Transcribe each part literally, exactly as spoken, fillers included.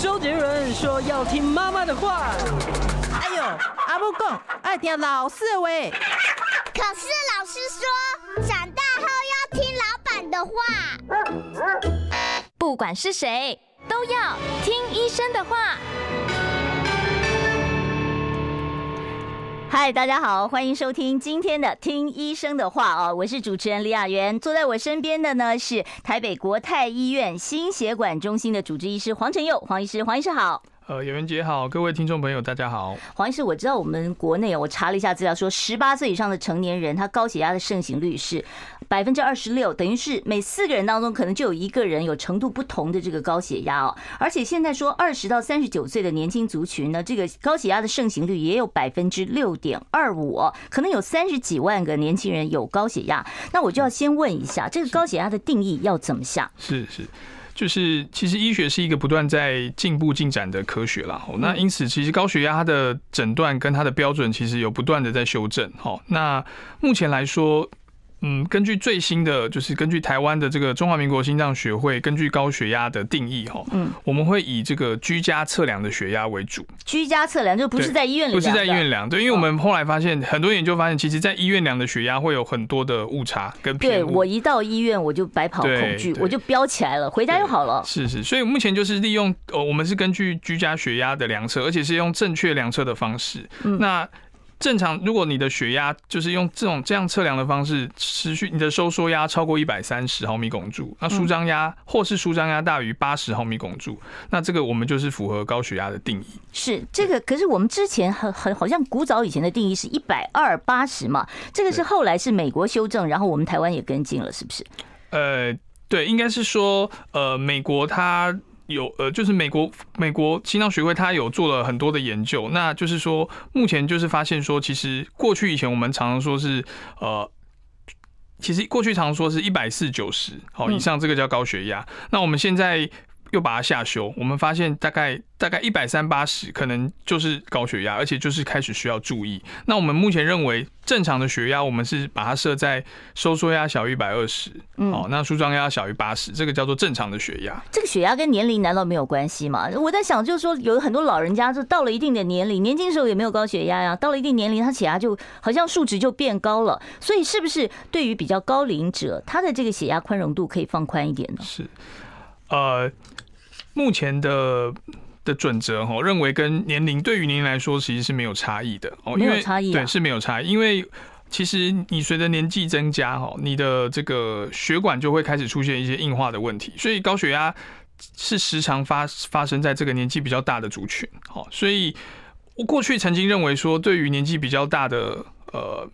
周杰伦说要听妈妈的话。哎呦，阿母讲爱听老师的话。可是老师说长大后要听老板的话。不管是谁，都要听医生的话。嗨，大家好，欢迎收听今天的《听医生的话》哦，我是主持人李雅媛，坐在我身边的呢是台北国泰医院心血管中心的主治医师黄承佑，黄医师，黄医师好。呃，演员姐好，各位听众朋友大家好。黄医师，我知道我们国内我查了一下资料说十八岁以上的成年人他高血压的盛行率是 百分之二十六， 等于是每四个人当中可能就有一个人有程度不同的这个高血压哦。而且现在说二十到三十九岁的年轻族群呢，这个高血压的盛行率也有 百分之六点二五， 可能有三十几万个年轻人有高血压。那我就要先问一下，这个高血压的定义要怎么下？是是。就是其实医学是一个不断在进步进展的科学啦，那因此其实高血压它的诊断跟它的标准其实有不断的在修正。那目前来说，嗯，根据最新的，就是根据台湾的这个中华民国心脏学会根据高血压的定义哈，嗯，我们会以这个居家测量的血压为主。居家测量就不是在医院量的，不是在医院量，对，因为我们后来发现，很多研究发现，其实在医院量的血压会有很多的误差跟偏误。对，我一到医院我就白跑恐惧，我就飙起来了，回家就好了。是是，所以目前就是利用，呃，我们是根据居家血压的量测，而且是用正确量测的方式。嗯，那。正常，如果你的血压就是用这种这样测量的方式，持续你的收缩压超过一百三十毫米汞柱，那舒张压或是舒张压大于八十毫米汞柱，那这个我们就是符合高血压的定义。是这个，可是我们之前很很好像古早以前的定义是一百二、八十嘛，这个是后来是美国修正，然后我们台湾也跟进了，是不是？呃，对，应该是说，呃，美国它。有呃，就是美国美国心脏学会它有做了很多的研究，那就是说目前就是发现说，其实过去以前我们常常说是呃，其实过去常说是一百四、九十好以上这个叫高血压，嗯，那我们现在又把它下修，我们发现大概大概一百三、八十可能就是高血压，而且就是开始需要注意。那我们目前认为正常的血压，我们是把它设在收缩压小于一百二十，嗯，哦，那舒张压小于八十，这个叫做正常的血压。这个血压跟年龄难道没有关系吗？我在想，就是说有很多老人家就到了一定的年龄，年轻时候也没有高血压呀，啊，到了一定年龄，他血压就好像数值就变高了。所以是不是对于比较高龄者，他的这个血压宽容度可以放宽一点呢？是。呃，目前的的准则哈，认为跟年龄对于年龄来说其实是没有差异的哦，因为没有差异，啊，对，是没有差异，因为其实你随着年纪增加哈，你的这个血管就会开始出现一些硬化的问题，所以高血压是时常发发生在这个年纪比较大的族群。好，所以我过去曾经认为说，对于年纪比较大的呃。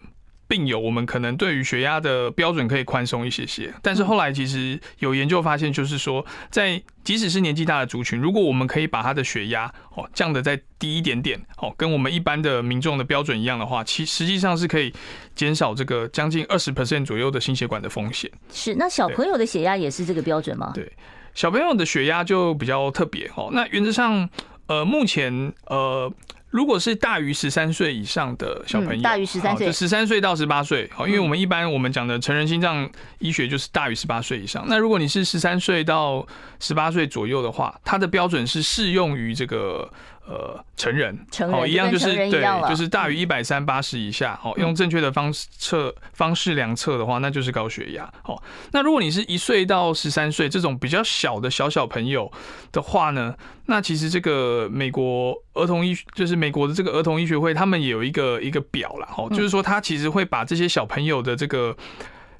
病友，我们可能对于血压的标准可以宽松一些些，但是后来其实有研究发现，就是说，在即使是年纪大的族群，如果我们可以把他的血压哦降得再低一点点，哦，跟我们一般的民众的标准一样的话，其实际上是可以减少这个将近 百分之二十 左右的心血管的风险。是，那小朋友的血压也是这个标准吗？对，小朋友的血压就比较特别哦。那原则上，呃，目前呃。如果是大于十三岁以上的小朋友，嗯，大于十三岁，十三岁到十八岁，因为我们一般我们讲的成人心脏医学就是大于十八岁以上，嗯，那如果你是十三岁到十八岁左右的话，它的标准是适用于这个呃成人，成人一样，就是对，就是大于一百三、八十以下，嗯，用正确的方测方式量测的话，那就是高血压。那如果你是一岁到十三岁这种比较小的小小朋友的话呢，那其实这个美国儿童医就是美国的这个儿童医学会，他们也有一个一个表啦，哦，就是说他其实会把这些小朋友的这个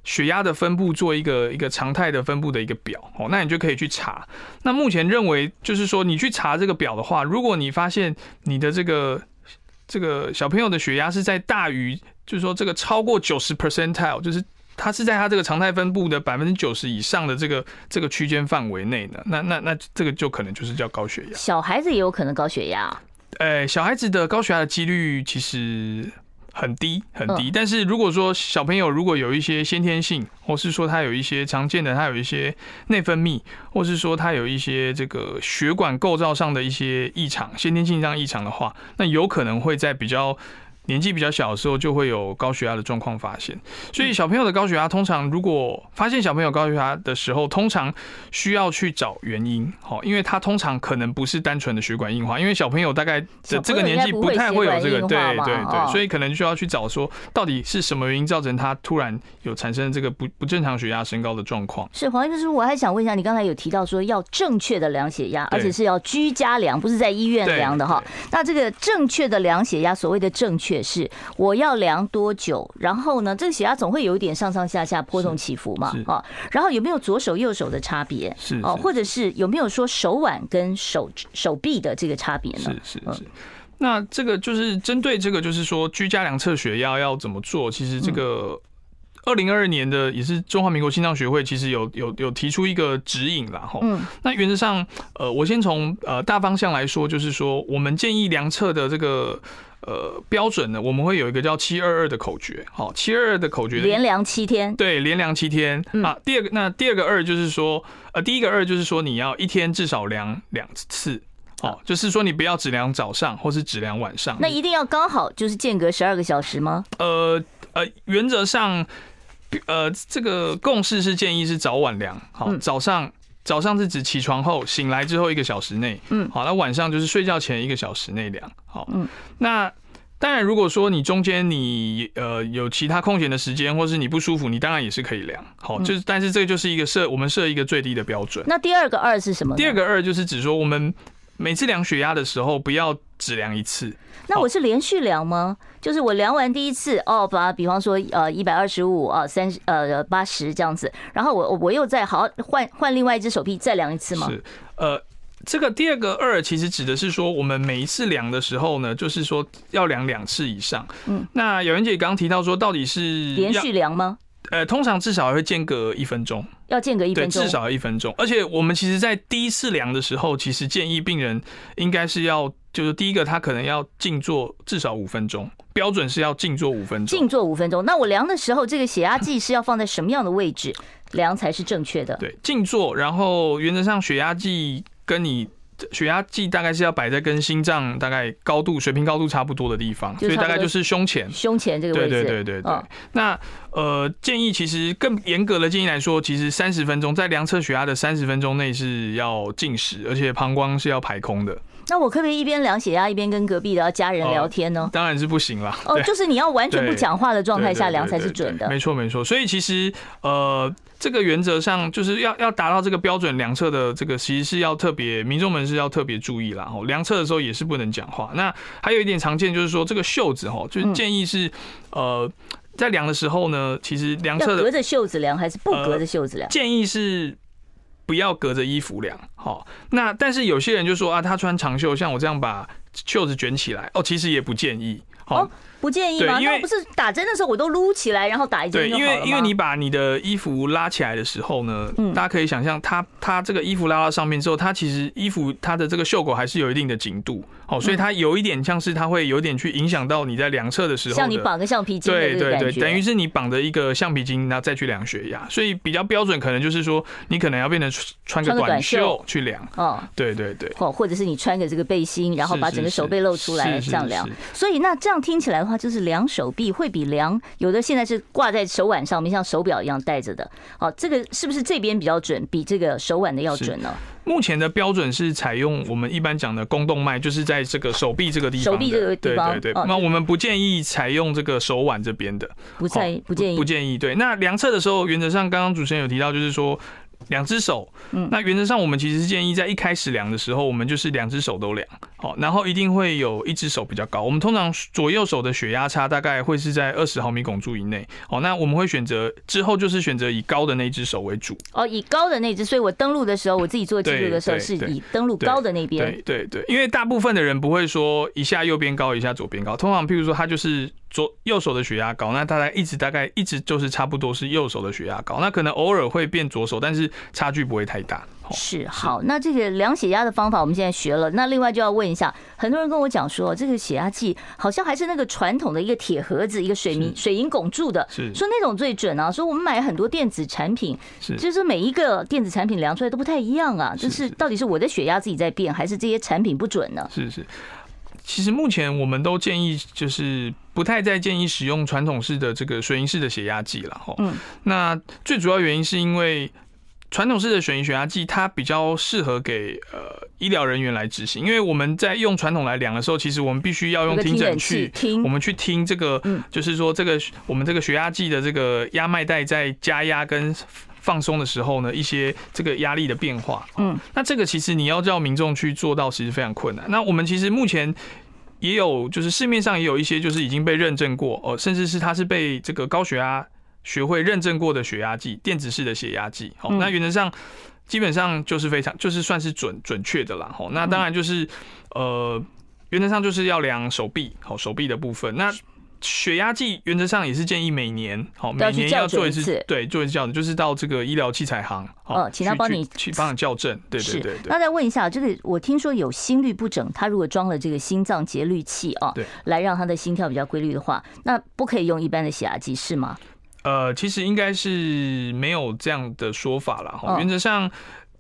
血压的分布做一个一个常态的分布的一个表，哦，那你就可以去查。那目前认为就是说，你去查这个表的话，如果你发现你的这个这个小朋友的血压是在大于，就是说这个超过 百分之九十， 就是它是在它这个常态分布的 百分之九十 以上的这个这个区间范围内呢，那那那这个就可能就是叫高血压。小孩子也有可能高血压，啊，欸，小孩子的高血压的几率其实很低很低，嗯，但是如果说小朋友如果有一些先天性，或是说他有一些常见的，他有一些内分泌，或是说他有一些这个血管构造上的一些异常，先天性上异常的话，那有可能会在比较年纪比较小的时候就会有高血压的状况发现。所以小朋友的高血压，通常如果发现小朋友高血压的时候，通常需要去找原因，因为他通常可能不是单纯的血管硬化，因为小朋友大概这个年纪不太会有这个，对对对，所以可能需要去找说到底是什么原因造成他突然有产生这个 不, 不正常血压升高的状况。是，黄医师，我还想问一下，你刚才有提到说要正确的量血压，而且是要居家量，不是在医院量的哈。那这个正确的量血压，所谓的正确是我要量多久，然后呢这个血压总会有一点上上下下波动起伏嘛、哦、然后有没有左手右手的差别、哦、或者是有没有说手腕跟 手, 手臂的这个差别呢？是是是。那这个就是针对这个，就是说居家量测血压要怎么做？其实这个二零二二年的也是中华民国心脏学会，其实有有有提出一个指引啦吼。嗯。那原则上，呃，我先从呃大方向来说，就是说我们建议量测的这个。呃，标准呢，我们会有一个叫七二二的口诀，好、哦，七二二的口诀连量七天，对，连量七天、嗯、啊。第二个，那第二个二就是说，呃，第一个二就是说你要一天至少量两次，好、哦，就是说你不要只量早上或是只量晚上。那一定要刚好就是间隔十二个小时吗？呃呃，原则上，呃，这个共识是建议是早晚量，好、哦嗯，早上。早上是指起床后醒来之后一个小时内，嗯，好，那晚上就是睡觉前一个小时内量，好，嗯，那当然如果说你中间你呃有其他空闲的时间，或是你不舒服，你当然也是可以量，好，就是但是这就是一个设我们设一个最低的标准。那第二个二是什么呢？第二个二就是指说我们每次量血压的时候不要只量一次。那我是连续量吗？就是我量完第一次哦，把比方说呃一百二十五啊三十呃八十这样子，然后我我又再好换换另外一只手臂再量一次吗？是，呃，这个第二个二其实指的是说我们每一次量的时候呢，就是说要量两次以上。嗯，那雅媛姐刚刚提到说，到底是连续量吗？呃，通常至少会间隔一分钟，要间隔一分钟，至少要一分钟。而且我们其实，在第一次量的时候，其实建议病人应该是要，就是第一个，他可能要静坐至少五分钟，标准是要静坐五分钟。静坐五分钟，那我量的时候，这个血压计是要放在什么样的位置量才是正确的？对，静坐，然后原则上血压计跟你。血压计大概是要摆在跟心脏大概高度水平高度差不多的地方，所以大概就是胸前，胸前这个位置。对对对对对。那呃，建议其实更严格的建议来说，其实三十分钟在量测血压的三十分钟内是要禁食，而且膀胱是要排空的。那我可不可以一边量血压一边跟隔壁的家人聊天呢？哦、当然是不行啦。哦，就是你要完全不讲话的状态下量才是准的。没错没错，所以其实呃，这个原则上就是要要达到这个标准量测的这个，其实是要特别民众们是要特别注意啦。量测的时候也是不能讲话。那还有一点常见就是说这个袖子哈，就是建议是、嗯、呃。在量的时候呢，其实量测的要隔着袖子量还是不隔着袖子量？呃、建议是不要隔着衣服量。好，那但是有些人就说啊，他穿长袖，像我这样把袖子卷起来，哦，其实也不建议。好、哦，不建议吗？因为不是打针的时候我都撸起来，然后打一针就好了吗？对，因为因为你把你的衣服拉起来的时候呢，嗯、大家可以想象它，它它这个衣服拉到上面之后，它其实衣服它的这个袖口还是有一定的紧度，好、哦，所以它有一点像是它会有点去影响到你在量测的时候的，像你绑个橡皮筋的这个感觉，对对对，等于是你绑着一个橡皮筋，然后再去量血压，所以比较标准可能就是说你可能要变成穿个短袖去量，哦，对对对，哦，或者是你穿个这个背心，然后把整个手背露出来这样量，是是是是，所以那这样。听起来的话，就是量手臂会比量有的现在是挂在手腕上面，像手表一样戴着的。好、哦，这个是不是这边比较准，比这个手腕的要准呢？目前的标准是采用我们一般讲的肱动脉，就是在这个手臂这个地方的。手臂这个地方，对对对。哦、那我们不建议采用这个手腕这边的，不在、哦、不建议，不建议。对，那量测的时候，原则上刚刚主持人有提到，就是说。两只手，那原则上我们其实是建议在一开始量的时候，我们就是两只手都量，好，然后一定会有一只手比较高。我们通常左右手的血压差大概会是在二十毫米汞柱以内，好，那我们会选择之后就是选择以高的那只手为主。哦，以高的那只，所以我登录的时候，我自己做记录的时候是以登录高的那边。对对 对, 對，因为大部分的人不会说一下右边高一下左边高，通常譬如说他就是。左右手的血压高，那大概一直大概一直就是差不多是右手的血压高，那可能偶尔会变左手，但是差距不会太大。是，好，那这个量血压的方法我们现在学了，那另外就要问一下，很多人跟我讲说，这个血压计好像还是那个传统的一个铁盒子，一个水泥水银汞柱的，说那种最准啊，说我们买很多电子产品，就是每一个电子产品量出来都不太一样啊，就是到底是我的血压自己在变，还是这些产品不准呢？是是。其实目前我们都建议就是不太再建议使用传统式的这个水银式的血压计了。嗯，那最主要原因是因为传统式的水银血压计它比较适合给呃医疗人员来执行，因为我们在用传统来量的时候，其实我们必须要用听诊器，我们去听这个，嗯、就是说这个我们这个血压计的这个压脉带在加压跟放松的时候呢，一些这个压力的变化。嗯，那这个其实你要叫民众去做到，其实非常困难。那我们其实目前也有，就是市面上也有一些就是已经被认证过，哦、呃，甚至是它是被这个高血压学会认证过的血压计，电子式的血压计。好，那原则上基本上就是非常就是算是准准确的啦。好，那当然就是呃，原则上就是要量手臂，好，手臂的部分。那血压计原则上也是建议每年，好，每年要做一次，对，做一次校正，就是到这个医疗器材行，哦，请他帮你去帮你校正，对对 对, 對。那再问一下，这个我听说有心律不整，他如果装了这个心脏节律器啊，哦，来让他的心跳比较规律的话，那不可以用一般的血压计是吗？呃，其实应该是没有这样的说法啦，哦，原则上。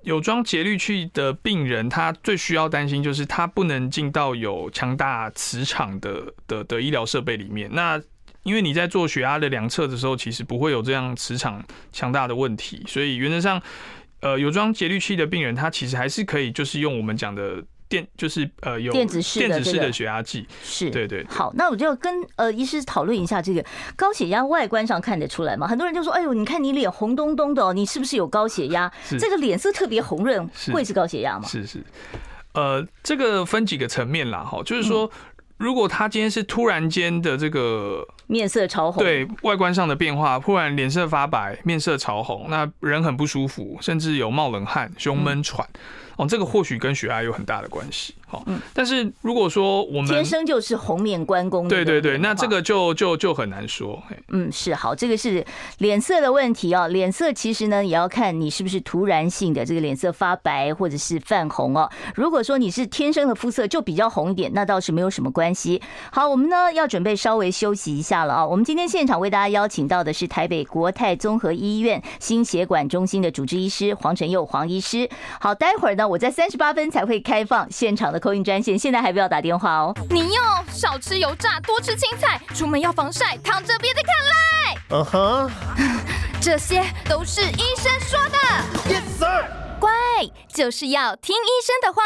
有装节律器的病人，他最需要担心就是他不能进到有强大磁场的的的医疗设备里面。那因为你在做血压的量测的时候，其实不会有这样磁场强大的问题，所以原则上，呃，有装节律器的病人，他其实还是可以就是用我们讲的。电就是呃有电子式的血压计，是对 对, 對。好，那我就跟呃医师讨论一下这个高血压外观上看得出来吗？很多人就说，哎呦，你看你脸红咚咚的，哦，你是不是有高血压？这个脸色特别红润，会是高血压吗？是是，呃，这个分几个层面啦，哈，就是说，嗯，如果他今天是突然间的这个面色潮红，对外观上的变化，忽然脸色发白，面色潮红，那人很不舒服，甚至有冒冷汗、胸闷、喘。嗯哦，这个或许跟血压有很大的关系。好，嗯，但是如果说我们天生就是红面关公，对对对，那这个就就就很难说。嗯，是好，这个是脸色的问题哦。脸色其实呢，也要看你是不是突然性的这个脸色发白或者是泛红哦。如果说你是天生的肤色就比较红一点，那倒是没有什么关系。好，我们呢要准备稍微休息一下了啊，哦。我们今天现场为大家邀请到的是台北国泰综合医院心血管中心的主治医师黄晨佑黄医师。好，待会儿呢，我在三十八分才会开放现场的call in专线，现在还不要打电话哦。你又少吃油炸，多吃青菜，出门要防晒，躺着别再看赖。嗯哼，这些都是医生说的。Yes sir。乖，就是要听医生的话。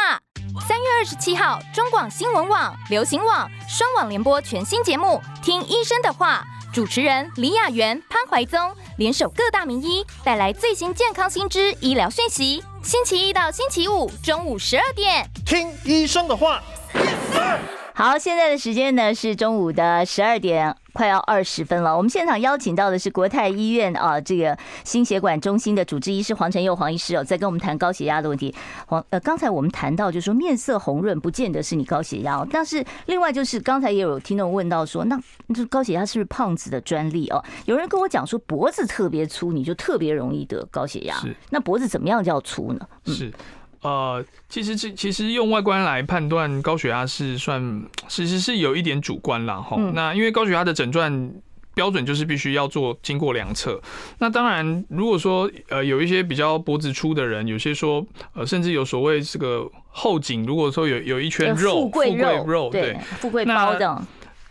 三月二十七号，中广新闻网、流行网双网联播全新节目《听医生的话》，主持人李雅媛、潘怀宗联手各大名医，带来最新健康新知、医疗讯息。星期一到星期五中午十二点，听医生的话。Yes, sir! 好，现在的时间呢是中午的十二点。快要二十分了，我们现场邀请到的是国泰医院啊，这个心血管中心的主治医师黄晨佑黄医师哦，在跟我们谈高血压的问题。黄呃，刚才我们谈到就是说面色红润不见得是你高血压，哦，但是另外就是刚才也有听众问到说，那高血压是不是胖子的专利哦？有人跟我讲说脖子特别粗，你就特别容易得高血压。那脖子怎么样叫粗呢？嗯，是。呃，其实其实用外观来判断高血压是算，其实是有一点主观啦齁，嗯。那因为高血压的诊断标准就是必须要做经过量测。那当然，如果说呃有一些比较脖子粗的人，有些说呃甚至有所谓这个后颈，如果说有有一圈肉，富贵肉，肉对，富贵包的。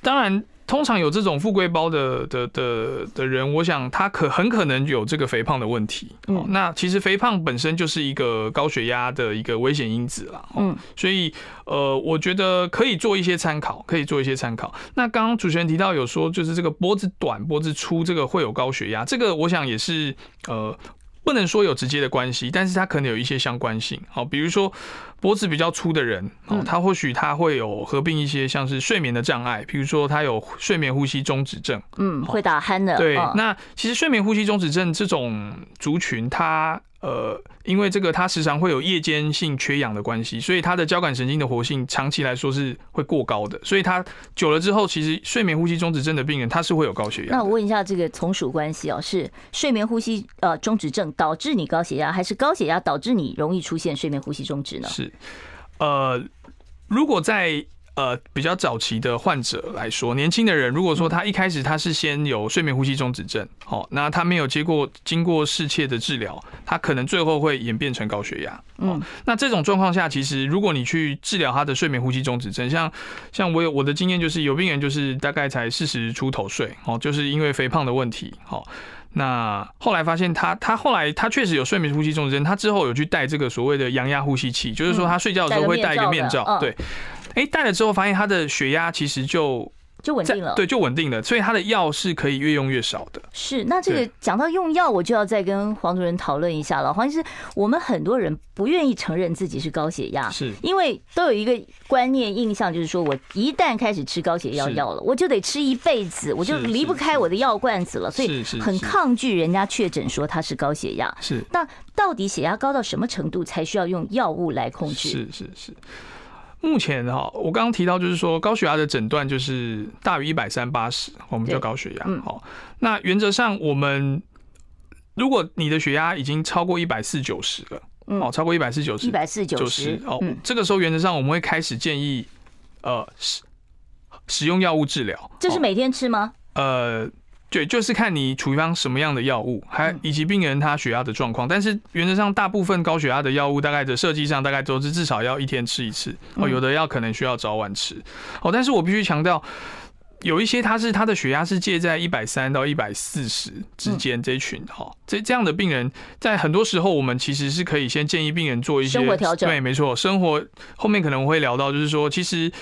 当然。通常有这种富贵包的的的的人，我想他可很可能有这个肥胖的问题。嗯，那其实肥胖本身就是一个高血压的一个危险因子啦。嗯，所以呃，我觉得可以做一些参考，可以做一些参考。那刚刚主持人提到有说，就是这个脖子短、脖子粗，这个会有高血压，这个我想也是呃。不能说有直接的关系，但是它可能有一些相关性。好，比如说脖子比较粗的人，哦，他或许他会有合并一些像是睡眠的障碍，比如说他有睡眠呼吸中止症，嗯，会打鼾的。对，哦，那其实睡眠呼吸中止症这种族群，他呃，因为这个他时常会有夜间性缺氧的关系，所以他的交感神经的活性长期来说是会过高的，所以他久了之后，其实睡眠呼吸中止症的病人他是会有高血压。那我问一下，这个从属关系哦，是睡眠呼吸呃中止症？导致你高血压，还是高血压导致你容易出现睡眠呼吸中止呢？是，呃，如果在呃比较早期的患者来说，年轻的人如果说他一开始他是先有睡眠呼吸中止症，好、哦，那他没有接过经过适切的治疗，他可能最后会演变成高血压。哦、嗯，那这种状况下，其实如果你去治疗他的睡眠呼吸中止症，像像我有我的经验就是有病人就是大概才四十出头岁，哦，就是因为肥胖的问题，好、哦。那后来发现他，他后来他确实有睡眠呼吸中止症，他之后有去戴这个所谓的阳压呼吸器，就是说他睡觉的时候会戴一个面罩，嗯、对，哎、欸，戴了之后发现他的血压其实就。就稳定了，对，就稳定了，所以他的药是可以越用越少的。是，那这个讲到用药，我就要再跟黄主任讨论一下了。黄医师，我们很多人不愿意承认自己是高血压，是因为都有一个观念印象，就是说我一旦开始吃高血压药了，我就得吃一辈子，我就离不开我的药罐子了，所以很抗拒人家确诊说他是高血压。是，那到底血压高到什么程度才需要用药物来控制？是是是。目前哈，我刚刚提到就是说高血压的诊断就是大于一百三十八十，我们叫高血压。好、嗯，那原则上我们如果你的血压已经超过一百四十九十了，哦、嗯，超过一百四十九十， 一百四十九十，哦，这个时候原则上我们会开始建议呃使使用药物治疗。这是每天吃吗？呃。对，就是看你处方什么样的药物，还以及病人他血压的状况。但是原则上，大部分高血压的药物大概的设计上，大概都是至少要一天吃一次。哦，有的药可能需要早晚吃。哦，但是我必须强调，有一些他是他的血压是介在一百三十到一百四十之间这一群哈、哦，这这样的病人，在很多时候我们其实是可以先建议病人做一些生活调整。对，没错，生活后面可能我会聊到，就是说其实。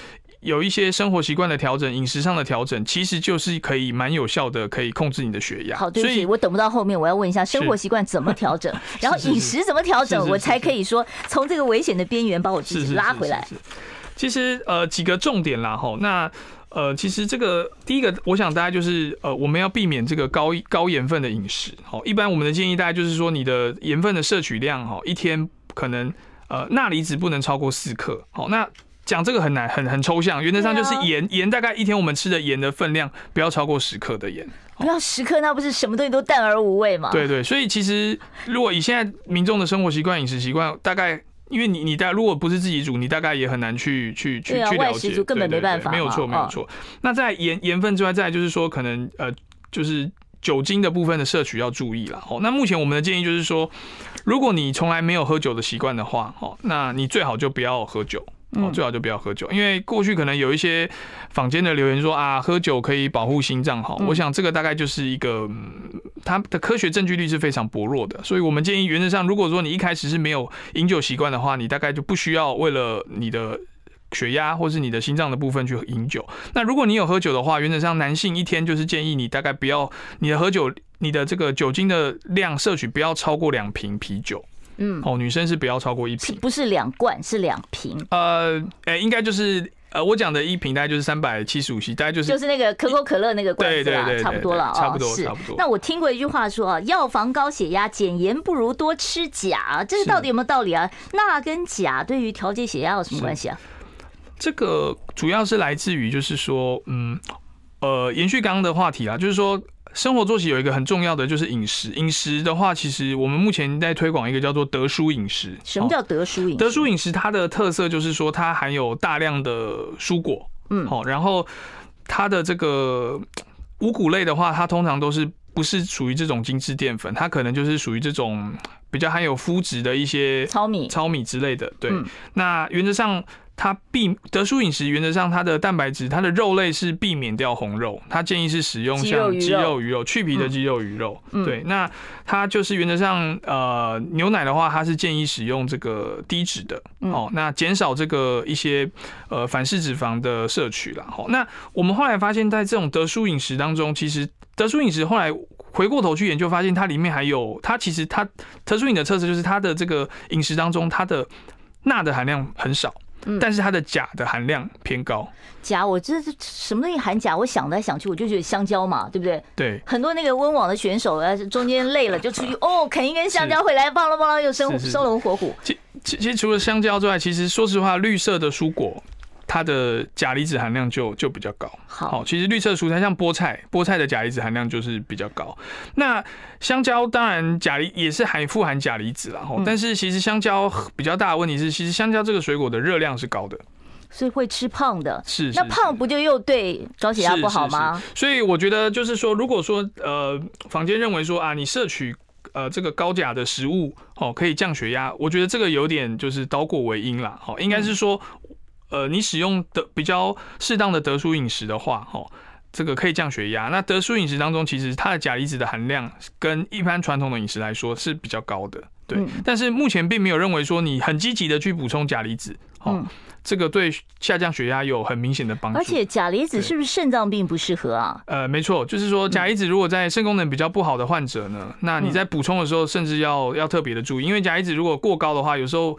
有一些生活习惯的调整，饮食上的调整，其实就是可以蛮有效的，可以控制你的血压。好，对不起，我等不到后面，我要问一下生活习惯怎么调整，然后饮食怎么调整，我才可以说从这个危险的边缘把我自己拉回来。是是是是是其实呃几个重点啦齁，那呃其实这个第一个我想大家就是呃我们要避免这个高高盐分的饮食。齁，一般我们的建议大概就是说你的盐分的摄取量齁，一天可能呃钠离子不能超过四克。齁，那讲这个很难，很很抽象。原则上就是盐，盐、啊、大概一天我们吃的盐的分量不要超过十克的盐。不要十克，那不是什么东西都淡而无味吗？对 对, 對，所以其实如果以现在民众的生活习惯、饮食习惯，大概因为你你大如果不是自己煮，你大概也很难去去去、啊、去了解，根本没办法。對對對，没有错，没有错、哦。那在盐盐分之外，再來就是说可能呃就是。酒精的部分的摄取要注意啦。哦，那目前我们的建议就是说，如果你从来没有喝酒的习惯的话，哦，那你最好就不要喝酒。哦，最好就不要喝酒，因为过去可能有一些坊间的留言说啊，喝酒可以保护心脏。好，我想这个大概就是一个、嗯、它的科学证据率是非常薄弱的，所以我们建议原则上，如果说你一开始是没有饮酒习惯的话，你大概就不需要为了你的。血压或是你的心脏的部分去饮酒。那如果你有喝酒的话，原则上男性一天就是建议你大概不要你的喝酒，你的这个酒精的量摄取不要超过两瓶啤酒。嗯，哦，女生是不要超过一瓶，不是两罐，是两瓶。呃，哎、欸，应该就是。呃，我讲的一瓶大概就是三百七十五 c， 大概就是就是那个可口可乐那个罐子啦，对对对对对对，差不多了啊、哦，差不多，差不多。那我听过一句话说啊，要防高血压，减盐不如多吃钾，这是到底有没有道理啊？钠跟钾对于调节血压有什么关系啊？这个主要是来自于就是说，嗯，呃，延续刚刚的话题啦，就是说。生活作息有一个很重要的就是饮食，饮食的话，其实我们目前在推广一个叫做德蔬饮食。什么叫德蔬饮食？德蔬饮食它的特色就是说它含有大量的蔬果，嗯，好，然后它的这个五谷类的话，它通常都是不是属于这种精致淀粉，它可能就是属于这种比较含有麸质的一些糙米、糙米之类的。对，嗯、那原则上。它避德蔬饮食原则上它的蛋白质，它的肉类是避免掉红肉，它建议是使用像鸡肉、鱼肉、去皮的鸡肉、鱼肉。嗯、对，那它就是原则上呃牛奶的话，它是建议使用这个低脂的，嗯、哦，那减少这个一些呃反式脂肪的摄取啦。好，那我们后来发现，在这种德蔬饮食当中，其实德蔬饮食后来。回过头去研究，发现它里面还有它其实它德蔬饮的特色就是它的这个饮食当中，它的钠的含量很少。但是它的钾的含量偏高。钾、嗯，我这是什么东西含钾？我想来想去，我就觉得香蕉嘛，对不对？对，很多那个温网的选手啊，中间累了就出去哦，啃一根香蕉回来，棒了棒了又生生龙活虎。其其实除了香蕉之外，其实说实话，绿色的蔬果。它的钾离子含量就就比较高。好，其实绿色蔬菜像菠菜，菠菜的钾离子含量就是比较高。那香蕉当然钾离也是含富含钾离子啦，但是其实香蕉比较大的问题是，其实香蕉这个水果的热量是高的。是会吃胖的，是那胖不就又对高血压不好吗？所以我觉得就是说，如果说呃坊间认为说啊，你摄取呃这个高钾的食物哦可以降血压，我觉得这个有点就是倒果为因啦。哦，应该是说呃你使用的比较适当的得舒饮食的话，哦。这个可以降血压。那得舒饮食当中，其实它的钾离子的含量跟一般传统的饮食来说是比较高的，对。嗯、但是目前并没有认为说你很积极的去补充钾离子，哦、嗯，这个对下降血压有很明显的帮助。而且钾离子是不是肾脏病不适合啊？呃，没错，就是说钾离子如果在肾功能比较不好的患者呢，嗯、那你在补充的时候，甚至要要特别的注意，因为钾离子如果过高的话，有时候。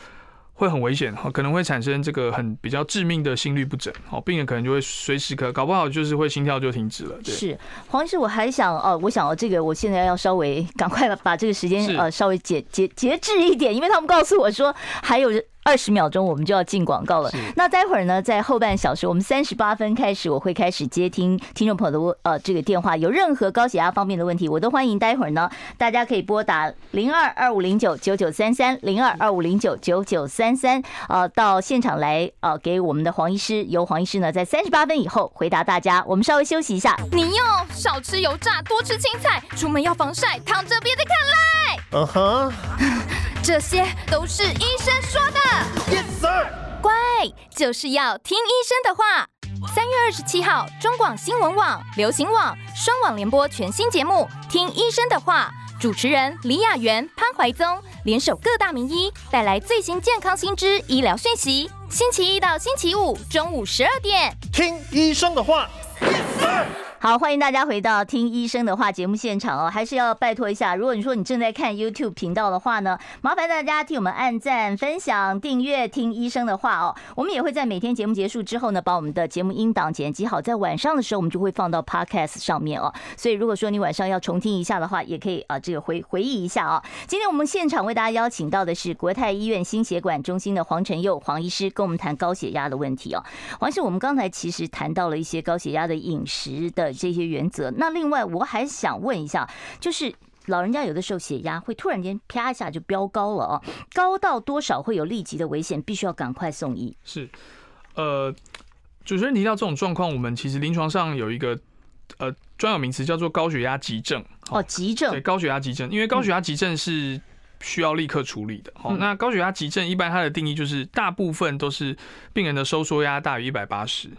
会很危险，可能会产生这个很比较致命的心律不整，病人可能就会随时可搞不好就是会心跳就停止了。对，是黄医师，我还想哦，我想哦，这个我现在要稍微赶快把这个时间呃稍微节节节制一点，因为他们告诉我说还有二十秒钟我们就要进广告了。那待会儿呢，在后半小时，我们三十八分开始，我会开始接听听众朋友的呃这个电话，有任何高血压方面的问题，我都欢迎。待会儿呢，大家可以拨打零二二五零九九九三三零二二五零九九九三。三呃，到现场来呃，给我们的黄医师，由黄医师呢在三十八分以后回答大家。我们稍微休息一下。你又少吃油炸，多吃青菜，出门要防晒，躺着别再看赖。嗯哼、uh-huh. ，这些都是医生说的。Yes sir。乖，就是要听医生的话。三月二十七号，中广新闻网、流行网双网联播全新节目《听医生的话》。主持人李雅媛、潘怀宗联手各大名医，带来最新健康新知、医疗讯息。星期一到星期五中午十二点，听医生的话。好，欢迎大家回到听医生的话节目现场哦，还是要拜托一下，如果你说你正在看 YouTube 频道的话呢，麻烦大家替我们按赞、分享、订阅听医生的话哦。我们也会在每天节目结束之后呢，把我们的节目音档剪辑好，在晚上的时候我们就会放到 Podcast 上面哦。所以如果说你晚上要重听一下的话，也可以啊，这个回回忆一下哦。今天我们现场为大家邀请到的是国泰医院心血管中心的黄晨佑黄医师，跟我们谈高血压的问题哦。黄医师，我们刚才其实谈到了一些高血压的饮食的这些原则，那另外我还想问一下，就是老人家有的时候血压会突然间啪一下就飙高了哦，高到多少会有立即的危险，必须要赶快送医。是，呃，主持人提到这种状况，我们其实临床上有一个呃专有名词叫做高血压急症。哦，急症。对，高血压急症，因为高血压急症是需要立刻处理的。嗯、那高血压急症一般它的定义就是大部分都是病人的收缩压大于一百八十。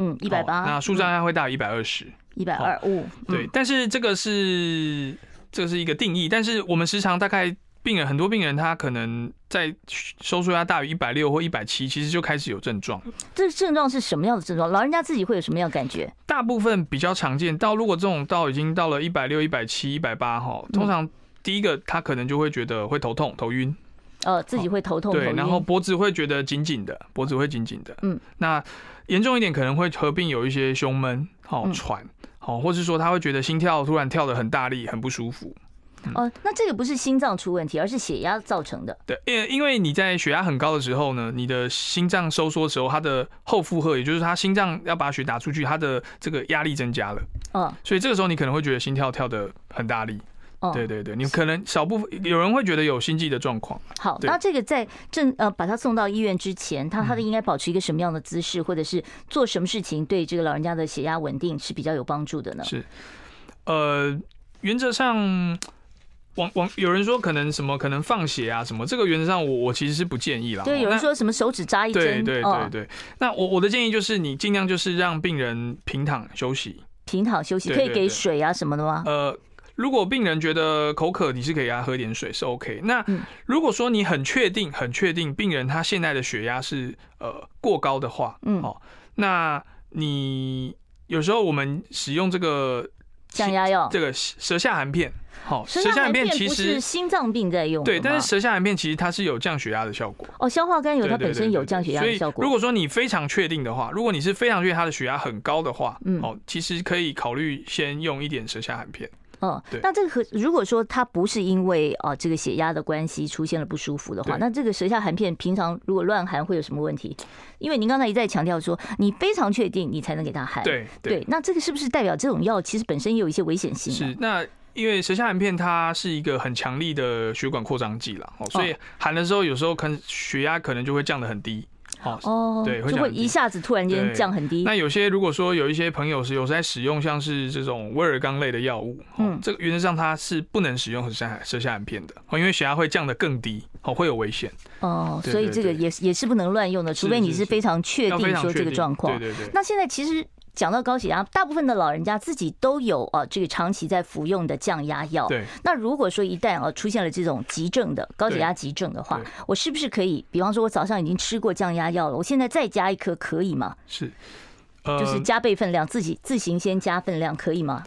嗯，一百八，那舒张压会大于一百二十，一百二五。对，但是这个是这个是一个定义，但是我们时常大概病人很多病人他可能在收缩压大于一百六或一百七，其实就开始有症状。这症状是什么样的症状？老人家自己会有什么样的感觉？大部分比较常见到，如果这种到已经到了一百六、一百七、一百八哈，通常第一个他可能就会觉得会头痛、头晕。呃，自己会头痛，对，然后脖子会觉得紧紧的，脖子会紧紧的。嗯，那严重一点可能会合并有一些胸闷、好、哦、喘，好、嗯哦，或是说他会觉得心跳突然跳得很大力，很不舒服。嗯、哦，那这个不是心脏出问题，而是血压造成的。对，因为你在血压很高的时候呢，你的心脏收缩的时候，它的后负荷，也就是它心脏要把血打出去，它的这个压力增加了。嗯，所以这个时候你可能会觉得心跳跳得很大力。哦、对对对，你可能少部分有人会觉得有心悸的状况。好，那这个在正呃把他送到医院之前，他他应该保持一个什么样的姿势，嗯、或者是做什么事情对这个老人家的血压稳定是比较有帮助的呢？是，呃，原则上。往往有人说可能什么可能放血啊什么，这个原则上我我其实是不建议啦。对，有人说什么手指扎一针。对对对对，哦、那我我的建议就是你尽量就是让病人平躺休息。平躺休息，对对对，可以给水啊什么的吗？呃。如果病人觉得口渴，你是可以给他喝点水，是 OK。那如果说你很确定、很确定病人他现在的血压是呃过高的话，嗯，哦，那你有时候我们使用这个降压药，这个舌下含片，好、哦，舌下含片其实是心脏病在用的，对，但是舌下含片其实它是有降血压的效果。哦，消化甘油它本身有降血压的效果。对对对对对对，所以如果说你非常确定的话，如果你是非常确定他的血压很高的话，嗯，哦，其实可以考虑先用一点舌下含片。嗯，那这个如果说他不是因为啊、呃、这个血压的关系出现了不舒服的话，那这个舌下含片平常如果乱含会有什么问题？因为您刚才一再强调说，你非常确定你才能给他含，对 对, 對，那这个是不是代表这种药其实本身也有一些危险性、啊？是，那因为舌下含片它是一个很强力的血管扩张剂啦，所以含的时候有时候看血压可能就会降得很低。哦，哦对，就会一下子突然间降很低。那有些如果说有一些朋友是有时在使用像是这种威尔刚类的药物，嗯、哦，这个原则上它是不能使用舌下含片的，哦，因为血压会降得更低，哦，会有危险。哦，对对对对，所以这个也也是不能乱用的，除非你是非常确定说这个状况。对对对。那现在其实讲到高血压，大部分的老人家自己都有啊，这个长期在服用的降压药。对。那如果说一旦啊出现了这种急症的高血压急症的话，我是不是可以，比方说我早上已经吃过降压药了，我现在再加一颗可以吗？是，呃，就是加倍分量，自己自行先加分量可以吗？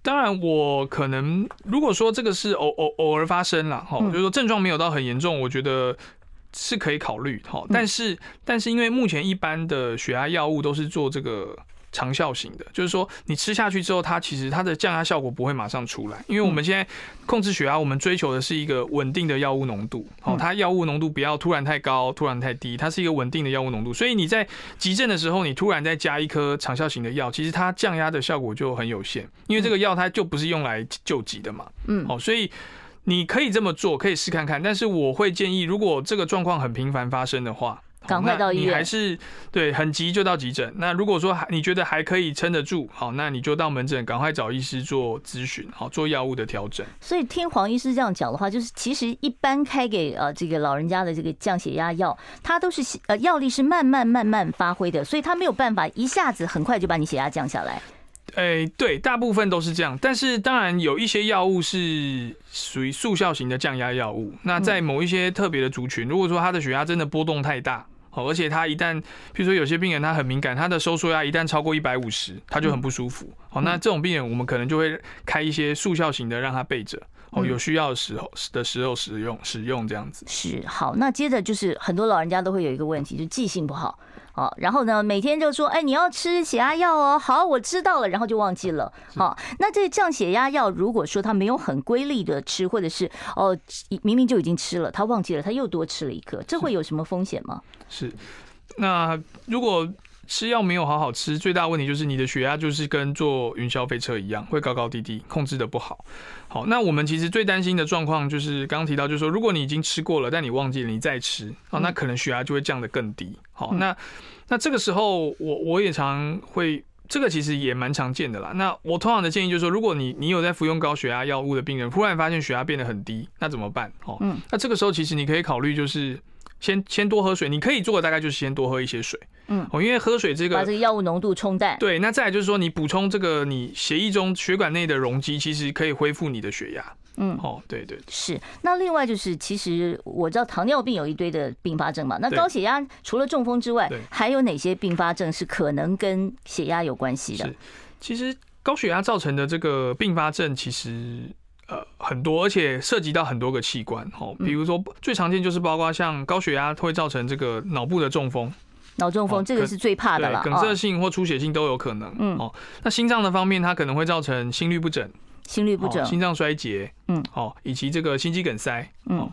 当然，我可能如果说这个是偶偶偶尔发生啦，哈，就是说症状没有到很严重，我觉得是可以考虑哈。但是，但是因为目前一般的血压药物都是做这个长效型的，就是说你吃下去之后，它其实它的降压效果不会马上出来，因为我们现在控制血压，我们追求的是一个稳定的药物浓度，哦，它药物浓度不要突然太高，突然太低，它是一个稳定的药物浓度，所以你在急症的时候，你突然再加一颗长效型的药，其实它降压的效果就很有限，因为这个药它就不是用来救急的嘛，嗯，哦，所以你可以这么做，可以试看看，但是我会建议，如果这个状况很频繁发生的话，赶快到医院，你还是对很急就到急诊。那如果说你觉得还可以撑得住，好，那你就到门诊，赶快找医师做咨询，好，做药物的调整。所以听黄医师这样讲的话，就是其实一般开给呃这个老人家的这个降血压药，它都是呃药力是慢慢慢慢发挥的，所以它没有办法一下子很快就把你血压降下来。哎、欸，对，大部分都是这样，但是当然有一些药物是属于速效型的降压药物。那在某一些特别的族群，如果说他的血压真的波动太大，而且他一旦，比如说有些病人他很敏感，他的收缩压一旦超过一百五十，他就很不舒服。好，那这种病人我们可能就会开一些速效型的让他备着。哦，有需要的时候的时候使用使用这样子是好。那接着就是很多老人家都会有一个问题，就记性不好哦。然后呢，每天就说，哎，你要吃血压药哦，好，我知道了，然后就忘记了。好，那这降血压药如果说他没有很规律的吃，或者是哦明明就已经吃了，他忘记了，他又多吃了一颗，这会有什么风险吗？是，那如果吃药没有好好吃，最大问题就是你的血压就是跟坐云霄飞车一样，会高高低低，控制的不好。好，那我们其实最担心的状况就是刚刚提到，就是说如果你已经吃过了，但你忘记了，你再吃，哦，那可能血压就会降得更低。好，那那这个时候我我也常会，这个其实也蛮常见的啦。那我通常的建议就是说，如果你你有在服用高血压药物的病人，忽然发现血压变得很低，那怎么办？哦，那这个时候其实你可以考虑就是。先先多喝水，你可以做的大概就是先多喝一些水，嗯，哦，因为喝水这个把这个药物浓度冲淡，对，那再来就是说你补充这个你血液中血管内的容积，其实可以恢复你的血压，嗯，哦，对对是。那另外就是，其实我知道糖尿病有一堆的并发症嘛，那高血压除了中风之外，还有哪些并发症是可能跟血压有关系的？是，其实高血压造成的这个并发症，其实。呃，很多，而且涉及到很多个器官，哦，比如说最常见就是包括像高血压会造成这个脑部的中风，脑中风，哦，这个是最怕的了，梗塞性或出血性都有可能，嗯，哦，那心脏的方面，它可能会造成心律不整，心律不整，哦，心脏衰竭，嗯，哦，以及这个心肌梗塞，嗯，哦，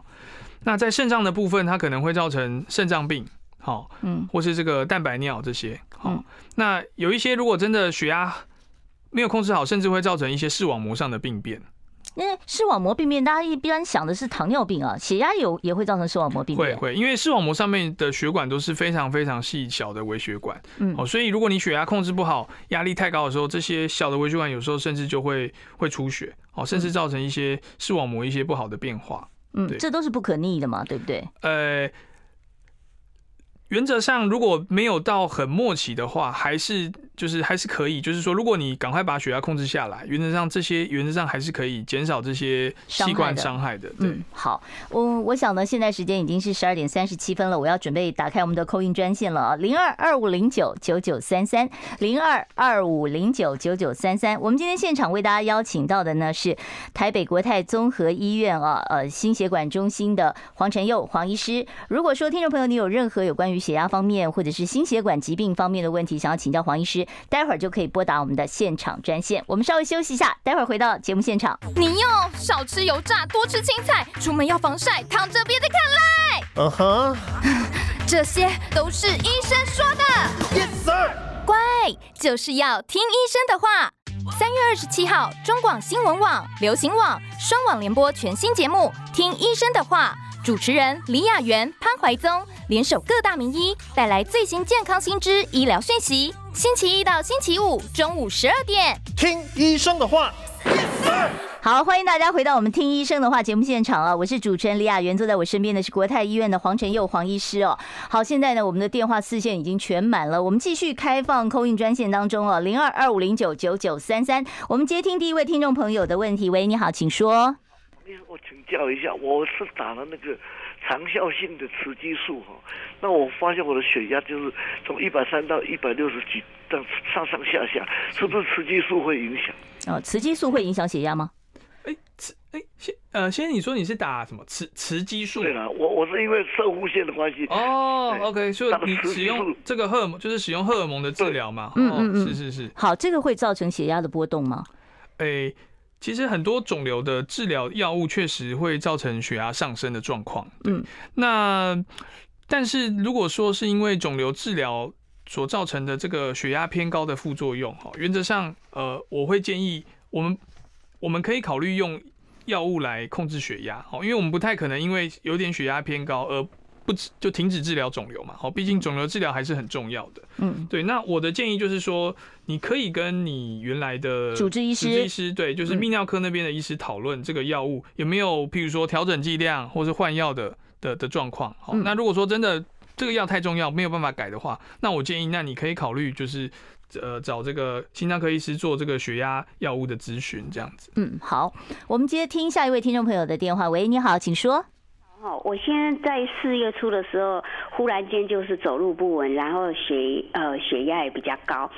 那在肾脏的部分，它可能会造成肾脏病。好，哦，嗯，或是这个蛋白尿这些，哦，嗯，那有一些如果真的血压没有控制好，甚至会造成一些视网膜上的病变。因为视网膜病变，大家一般想的是糖尿病啊，血压有也会造成视网膜病变。会会，因为视网膜上面的血管都是非常非常细小的微血管，嗯，哦，所以如果你血压控制不好，压力太高的时候，这些小的微血管有时候甚至就会会出血，哦，甚至造成一些视网膜一些不好的变化。嗯，这都是不可逆的嘛，对不对？呃。原则上，如果没有到很末期的话，还是就是还是可以，就是说，如果你赶快把血压控制下来，原则上这些原则上还是可以减少这些器官伤害的。对，嗯，好，我我想呢，现在时间已经是十二点三十七分了，我要准备打开我们的扣印专线了啊，零二二五零九九九三三，零二二五零九九九三三。我们今天现场为大家邀请到的呢是台北国泰综合医院啊呃心血管中心的黄晨佑黄医师。如果说听众朋友你有任何有关于血压方面或者是心血管疾病方面的问题想要请教黄医师，待会儿就可以拨打我们的现场专线。我们稍微休息一下，待会儿回到节目现场。你又少吃油炸，多吃青菜，出门要防晒，躺着别再看赖，嗯哼、uh-huh. 这些都是医生说的 Yes sir， 乖，就是要听医生的话。三月二十七号，中广新闻网、流行网双网联播全新节目《听医生的话》，主持人李雅媛、潘怀宗联手各大名医，带来最新健康新知、医疗讯息。星期一到星期五中午十二点，听医生的话。好，欢迎大家回到我们听医生的话节目现场啊！我是主持人李雅媛，坐在我身边的是国泰医院的黄承佑黄医师哦。好，现在呢，我们的电话四线已经全满了，我们继续开放call in专线当中哦，零二二五零九九九三三，我们接听第一位听众朋友的问题。喂，你好，请说。我请教一下，我是打了那个长效性的雌激素哈，那我发现我的血压就是从一百三到一百六十几，上上下下，是不是雌激素会影响？哦，雌激素会影响血压吗？哎，雌哎先呃，先你说你是打什么雌雌激素？对了，我我是因为射护腺的关系。哦 ，OK， 所以你使用这个荷尔蒙，就是使用荷尔蒙的治疗嘛？嗯嗯嗯，是是是。好，这个会造成血压的波动吗？哎，其实很多肿瘤的治疗药物确实会造成血压上升的状况。嗯，那但是如果说是因为肿瘤治疗所造成的这个血压偏高的副作用，原则上呃，我会建议我们。我们可以考虑用药物来控制血压，因为我们不太可能因为有点血压偏高而不就停止治疗肿瘤嘛，毕竟肿瘤治疗还是很重要的。嗯，对。那我的建议就是说，你可以跟你原来的主治医师，主治医师对，就是泌尿科那边的医师讨论这个药物有没有，譬如说调整剂量或是换药的的的状况。好，那如果说真的这个药太重要没有办法改的话，那我建议，那你可以考虑就是。呃，找这个心脏科医师做这个血压药物的咨询，这样子。嗯，好，我们接听下一位听众朋友的电话。喂，你好，请说。好，我现在在四月初的时候，忽然间就是走路不稳，然后血呃血压也比较高，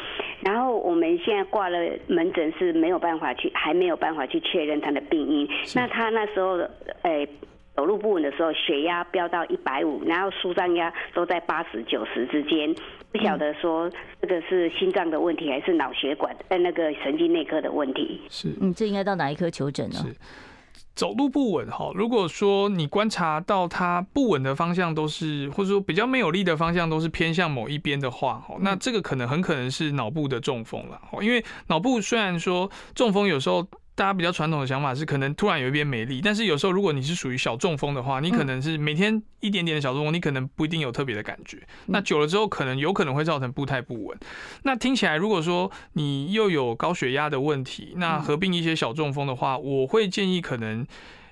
然后我们现在挂了门诊是没有办法去，还没有办法去确认他的病因。那他那时候，哎、欸。走路不稳的时候，血压飙到一百五，然后舒张压都在八十、九十之间，不晓得说这个是心脏的问题还是脑血管呃那个神经内科的问题。是，嗯，这应该到哪一科求诊呢？是走路不稳哈，如果说你观察到它不稳的方向都是，或者说比较没有力的方向都是偏向某一边的话，那这个可能很可能是脑部的中风了。因为脑部虽然说中风有时候。大家比较传统的想法是，可能突然有一边没力，但是有时候如果你是属于小中风的话，你可能是每天一点点的小中风，你可能不一定有特别的感觉。那久了之后，可能有可能会造成步态不稳。那听起来，如果说你又有高血压的问题，那合并一些小中风的话，我会建议可能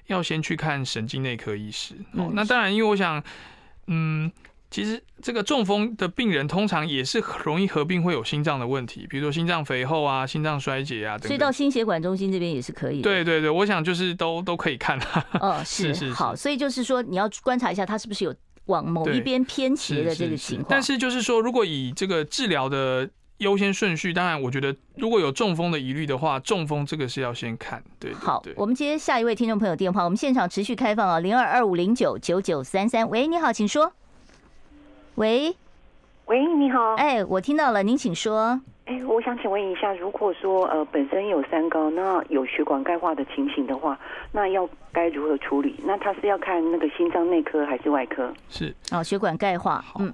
要先去看神经内科医师。哦，那当然，因为我想，嗯。其实这个中风的病人通常也是容易合并会有心脏的问题，比如说心脏肥厚啊、心脏衰竭啊等等，所以到心血管中心这边也是可以的。对对对，我想就是都都可以看啦。哦，是是 是, 是好，所以就是说你要观察一下他是不是有往某一边偏斜的这个情况。但是就是说，如果以这个治疗的优先顺序，当然我觉得如果有中风的疑虑的话，中风这个是要先看。对, 对, 对，好，我们接下一位听众朋友电话，我们现场持续开放啊，零二二五零九九九三三。喂，你好，请说。喂，喂，你好。哎，我听到了，您请说。哎，我想请问一下，如果说呃本身有三高，那有血管钙化的情形的话，那要该如何处理？那他是要看那个心脏内科还是外科？是哦，血管钙化。嗯，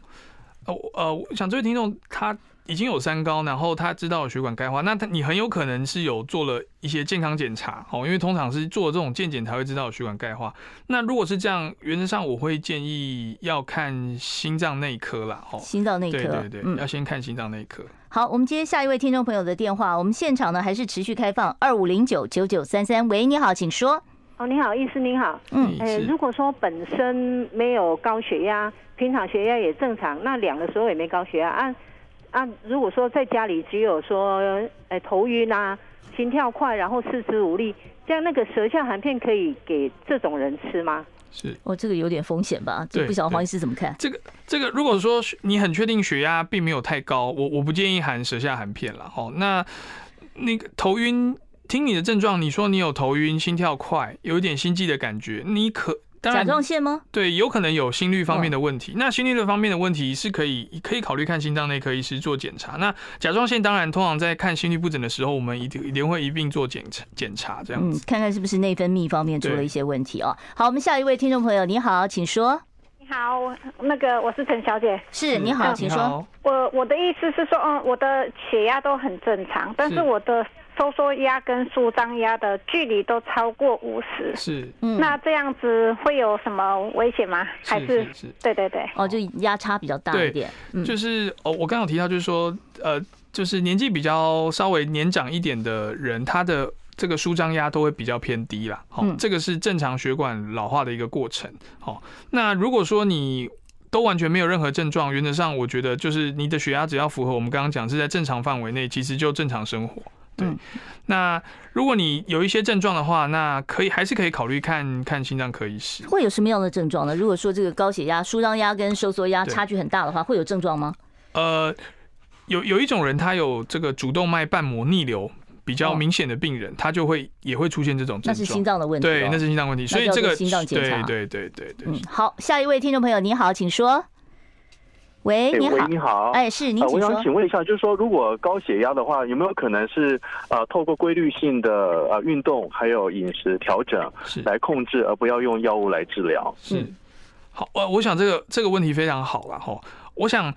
哦呃，我想这位听众他已经有三高，然后他知道有血管钙化，那他你很有可能是有做了一些健康检查哦，因为通常是做这种健检才会知道有血管钙化。那如果是这样，原则上我会建议要看心脏内科啦。哦，心脏内科，对对对，嗯，要先看心脏内科。好，我们接下一位听众朋友的电话，我们现场呢还是持续开放二五零九九九三三。喂，你好，请说。哦，你好，医师您好。嗯，呃，如果说本身没有高血压，平常血压也正常，那量的时候也没高血压啊。啊，如果说在家里只有说，呃、欸，头晕啊，心跳快，然后四肢无力，这样那个舌下含片可以给这种人吃吗？是，哦，这个有点风险吧？就不晓得黄医师怎么看。这个这个，如果说你很确定血压并没有太高，我我不建议含舌下含片了。哦，那那个头晕，听你的症状，你说你有头晕、心跳快，有一点心悸的感觉，你可。甲状腺吗？对，有可能有心律方面的问题。哦，那心律方面的问题是可以可以考虑看心脏内科医师做检查。那甲状腺当然通常在看心律不整的时候，我们一定会一并做检查检查这样子，嗯，看看是不是内分泌方面出了一些问题哦。好，我们下一位听众朋友，你好，请说。你好，那个我是陈小姐。是，你好，请说。我我的意思是说，嗯，我的血压都很正常，但是我的收缩压跟舒张压的距离都超过五十，是、嗯，那这样子会有什么危险吗？还是 是, 是, 是对对对，哦，就压差比较大一点。对，就是哦，我刚刚有提到，就是说，呃，就是年纪比较稍微年长一点的人，他的这个舒张压都会比较偏低啦。好、哦嗯，这个是正常血管老化的一个过程。好、哦，那如果说你都完全没有任何症状，原则上我觉得就是你的血压只要符合我们刚刚讲是在正常范围内，其实就正常生活。对，那如果你有一些症状的话，那可以还是可以考虑看看心脏科医师。会有什么样的症状呢？如果说这个高血压、舒张压跟收缩压差距很大的话，会有症状吗？呃，有有一种人他有这个主动脉瓣膜逆流比较明显的病人，哦、他就会也会出现这种症状。那是心脏的问题、哦。对，那是心脏问题。所以这个心脏检查。对对对 对, 對、嗯。好，下一位听众朋友，你好，请说。喂，你好，欸、你好，哎、欸，是您、呃，我想请问一下，就是说，如果高血压的话，有没有可能是呃，透过规律性的呃运动还有饮食调整来控制，而不要用药物来治疗？是，好，呃，我想这个这个问题非常好了哈，我想，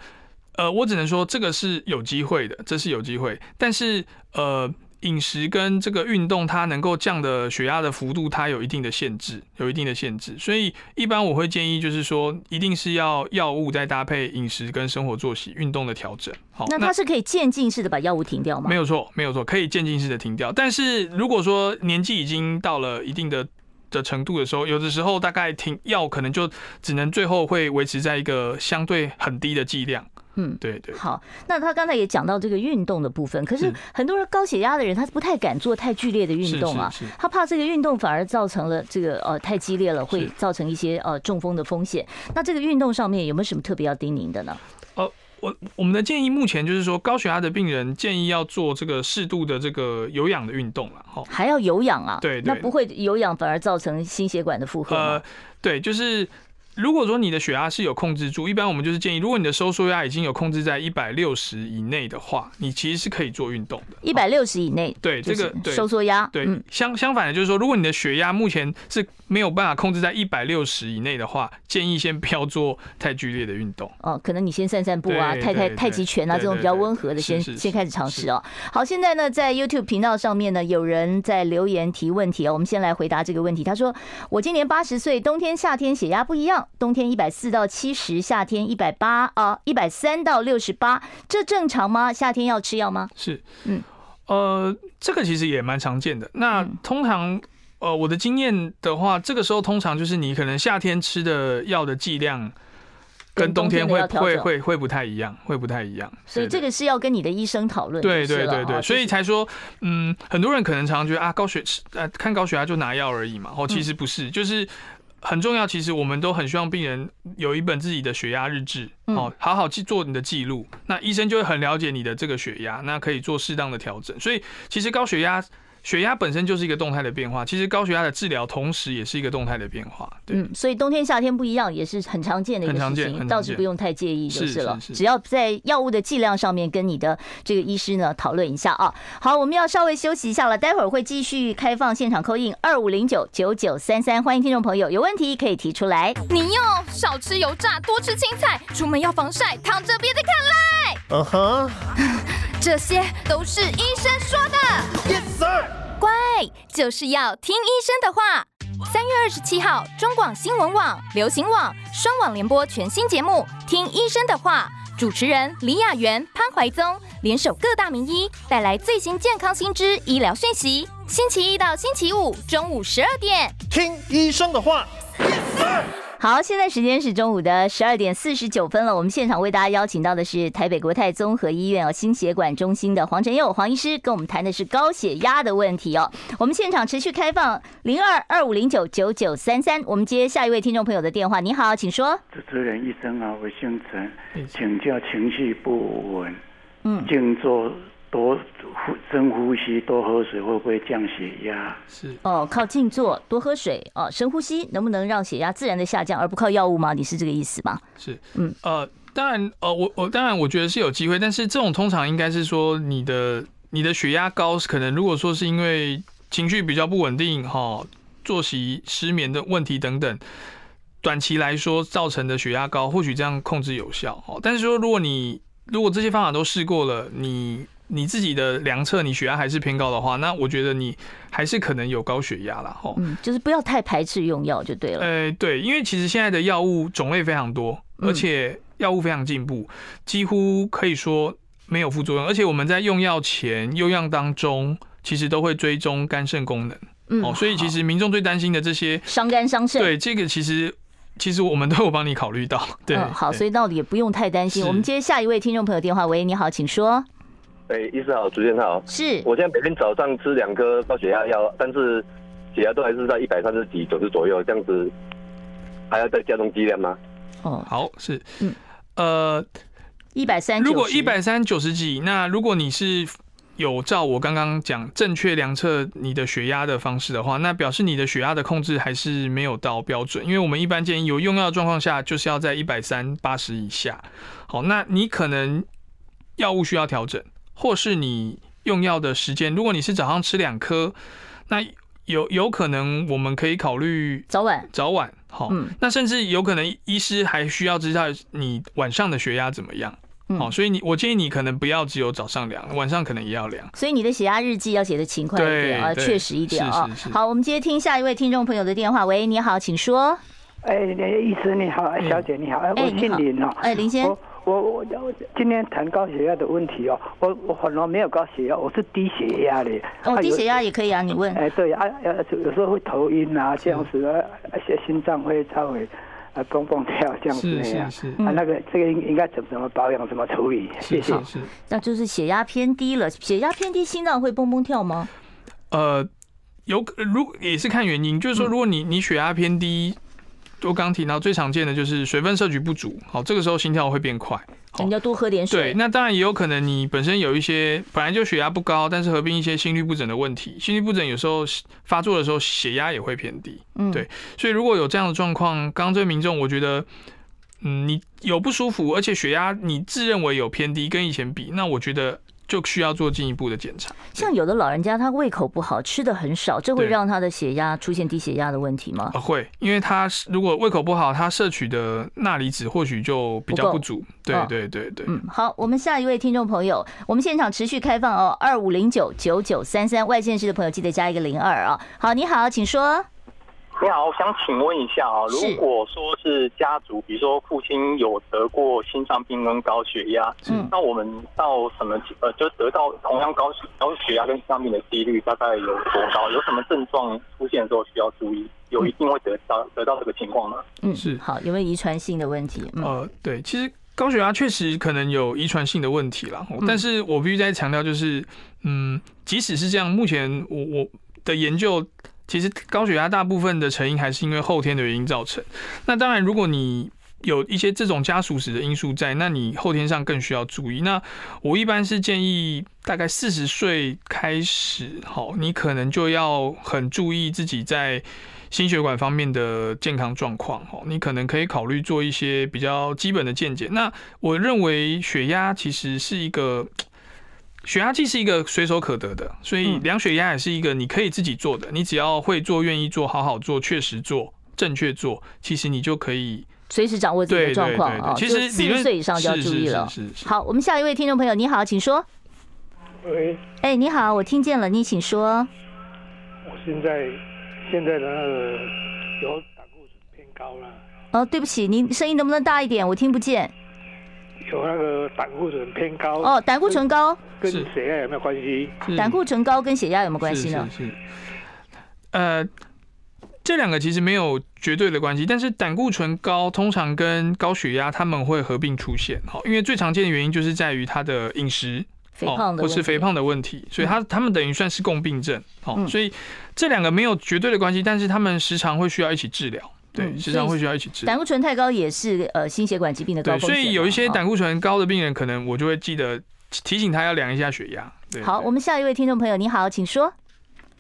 呃，我只能说这个是有机会的，这是有机会，但是呃。饮食跟这个运动，它能够降的血压的幅度，它有一定的限制，有一定的限制。所以一般我会建议，就是说，一定是要药物再搭配饮食跟生活作息、运动的调整。好，那它是可以渐进式的把药物停掉吗？没有错，没有错，可以渐进式的停掉。但是如果说年纪已经到了一定的的程度的时候，有的时候大概停药可能就只能最后会维持在一个相对很低的剂量。嗯，对对。好，那他刚才也讲到这个运动的部分，可是很多人高血压的人，他不太敢做太剧烈的运动啊，他怕这个运动反而造成了这个呃太激烈了，会造成一些呃中风的风险。那这个运动上面有没有什么特别要叮咛的呢？呃，我我们的建议目前就是说，高血压的病人建议要做这个适度的这个有氧的运动了，哈，还要有氧啊？对， 对， 对，那不会有氧反而造成心血管的负荷吗？呃，对，就是。如果说你的血压是有控制住，一般我们就是建议，如果你的收缩压已经有控制在一百六十以内的话，你其实是可以做运动的。一百六十以内，对，这个收缩压，对，相相反的就是说，如果你的血压目前是没有办法控制在一百六十以内的话，建议先不要做太剧烈的运动。哦，可能你先散散步啊，太太太极拳啊，这种比较温和的先先开始尝试哦。好，现在呢，在 YouTube 频道上面呢，有人在留言提问题哦，我们先来回答这个问题。他说：“我今年八十岁，冬天夏天血压不一样。”冬天一百四到七十，夏天一百八啊，一百三到六十八，这正常吗？夏天要吃药吗？是，嗯，呃，这个其实也蛮常见的。那通常，呃，我的经验的话，这个时候通常就是你可能夏天吃的药的剂量跟冬天会会会会不太一样，会不太一样。所以这个是要跟你的医生讨论。对对对对，所以才说，嗯，很多人可能常常觉得啊，高血呃看高血压就拿药而已嘛，哦，其实不是，就是。很重要，其实我们都很希望病人有一本自己的血压日志，好好去做你的记录，那医生就会很了解你的这个血压，那可以做适当的调整。所以其实高血压，血压本身就是一个动态的变化，其实高血压的治疗同时也是一个动态的变化。对、嗯，所以冬天夏天不一样也是很常见的一个事情，倒是不用太介意就是了。是是是，只要在药物的剂量上面跟你的这个医师呢讨论一下啊。好，我们要稍微休息一下了，待会儿会继续开放现场call in二五零九九九三三，欢迎听众朋友有问题可以提出来。你哟，少吃油炸，多吃青菜，出门要防晒，躺着别再看赖。嗯哼，这些都是医生说的。Yes sir。乖，就是要听医生的话。三月二十七号，中广新闻网、流行网双网联播全新节目《听医生的话》，主持人李雅媛、潘怀宗联手各大名医，带来最新健康新知、医疗讯息。星期一到星期五中午十二点，听医生的话。好，现在时间是中午的十二点四十九分了。我们现场为大家邀请到的是台北国泰综合医院哦心血管中心的黄晨佑黄医师，跟我们谈的是高血压的问题哦。我们现场持续开放零二二五零九九九三三，我们接下一位听众朋友的电话。你好，请说。主持人医生啊，我姓陈，请教情绪不稳，嗯，静坐多深呼吸，多喝水会不会降血压？是哦，靠静坐，多喝水哦，深呼吸，能不能让血压自然的下降，而不靠药物吗？你是这个意思吗？是，嗯，呃，当然，呃，我我当然我觉得是有机会，但是这种通常应该是说你的你的血压高，可能如果说是因为情绪比较不稳定哈、哦，作息失眠的问题等等。短期来说造成的血压高，或许这样控制有效。但是说，如果你如果这些方法都试过了，你你自己的量测你血压还是偏高的话，那我觉得你还是可能有高血压啦。嗯，就是不要太排斥用药就对了。呃，对，因为其实现在的药物种类非常多，而且药物非常进步，几乎可以说没有副作用，而且我们在用药前、用药当中，其实都会追踪肝肾功能。嗯，哦，所以其实民众最担心的这些伤肝伤肾，对，这个其实。其实我们都有帮你考虑到，对，嗯，好，所以到底也不用太担心。我们接下一位听众朋友电话，喂，你好，请说。哎，欸，医师好，主持人好，是我现在每天早上吃两颗高血压药，但是血压都还是在一百三十几、九十左右，这样子还要再加重剂量吗？哦，好，是，嗯，呃，一百三，如果一百三九十几，那如果你是有照我刚刚讲正确量测你的血压的方式的话，那表示你的血压的控制还是没有到标准，因为我们一般建议有用药的状况下就是要在一百三十八十以下。好，那你可能药物需要调整，或是你用药的时间，如果你是早上吃两颗，那有有可能我们可以考虑早晚早晚好，嗯，那甚至有可能医师还需要知道你晚上的血压怎么样。好，哦，所以你我建议你可能不要只有早上量，晚上可能也要量。所以你的血压日记要写的勤快一点啊，确实一点啊，哦。好，我们接听下一位听众朋友的电话。喂，你好，请说。哎，医师你好，小姐你好，嗯，我姓林哦。哎，林先生，我我我今天谈高血压的问题哦，我我反而没有高血压，我是低血压的。哦，啊，低血压也可以啊，你问。哎，对啊，有时候会头晕啊，这样子，而且心脏会稍微。啊，蹦蹦跳这样子那样，是是是啊，那个这个应该怎么怎么保养，怎么处理？谢谢。那就是血压偏低了，血压偏低，心脏会蹦蹦跳吗？呃，有，如也是看原因，就是说，如果你你血压偏低，我刚提到最常见的就是水分摄取不足，好，这个时候心跳会变快。你要多喝点水。对，那当然也有可能你本身有一些本来就血压不高，但是合并一些心律不整的问题。心律不整有时候发作的时候，血压也会偏低。嗯，对，所以如果有这样的状况，刚刚这位民众，我觉得，嗯，你有不舒服，而且血压你自认为有偏低，跟以前比，那我觉得。就需要做进一步的检查。像有的老人家他胃口不好，吃的很少，这会让他的血压出现低血压的问题吗？呃、会，因为他如果胃口不好，他摄取的钠离子或许就比较不足。不对对对对，哦。嗯，好，我们下一位听众朋友，我们现场持续开放哦，二五零九九九三三，外县市的朋友记得加一个零二啊。好，你好，请说。你好，我想请问一下啊，如果说是家族，比如说父亲有得过心脏病跟高血压，嗯，那我们到什么呃，就得到同样高高血压跟心脏病的几率大概有多高？有什么症状出现的时候需要注意？有一定会得到得到这个情况吗？嗯，是。好，有没有遗传性的问题？嗯，呃，对，其实高血压确实可能有遗传性的问题啦，但是我必须再强调，就是嗯，即使是这样，目前我我的研究。其实高血压大部分的成因还是因为后天的原因造成。那当然，如果你有一些这种家属史的因素在，那你后天上更需要注意。那我一般是建议大概四十岁开始，好，你可能就要很注意自己在心血管方面的健康状况，好，你可能可以考虑做一些比较基本的健检。那我认为血压其实是一个。血压计是一个随手可得的，所以量血压也是一个你可以自己做的，嗯，你只要会做、愿意做、好好做、确实做、正确做，其实你就可以随时掌握自己的状况啊。其实四十岁以上就要注意了。是是是是是好，我们下一位听众朋友，你好，请说。喂，哎，欸，你好，我听见了，你请说。我现在现在的那个有胆固醇偏高了。哦，对不起，您声音能不能大一点？我听不见。有那个胆固醇偏高哦，胆固醇高跟血压有没有关系？胆固醇高跟血压有没有关系呢？是是是呃，这两个其实没有绝对的关系，但是胆固醇高通常跟高血压他们会合并出现，因为最常见的原因就是在于他的饮食肥胖的问题，或是肥胖的问题，所以他他们等于算是共病症，嗯，所以这两个没有绝对的关系，但是他们时常会需要一起治疗。对，时常会需要一起治。胆固醇太高也是呃心血管疾病的高风险。对，所以有一些胆固醇高的病人，可能我就会记得提醒他要量一下血压。对，好，我们下一位听众朋友，你好，请说。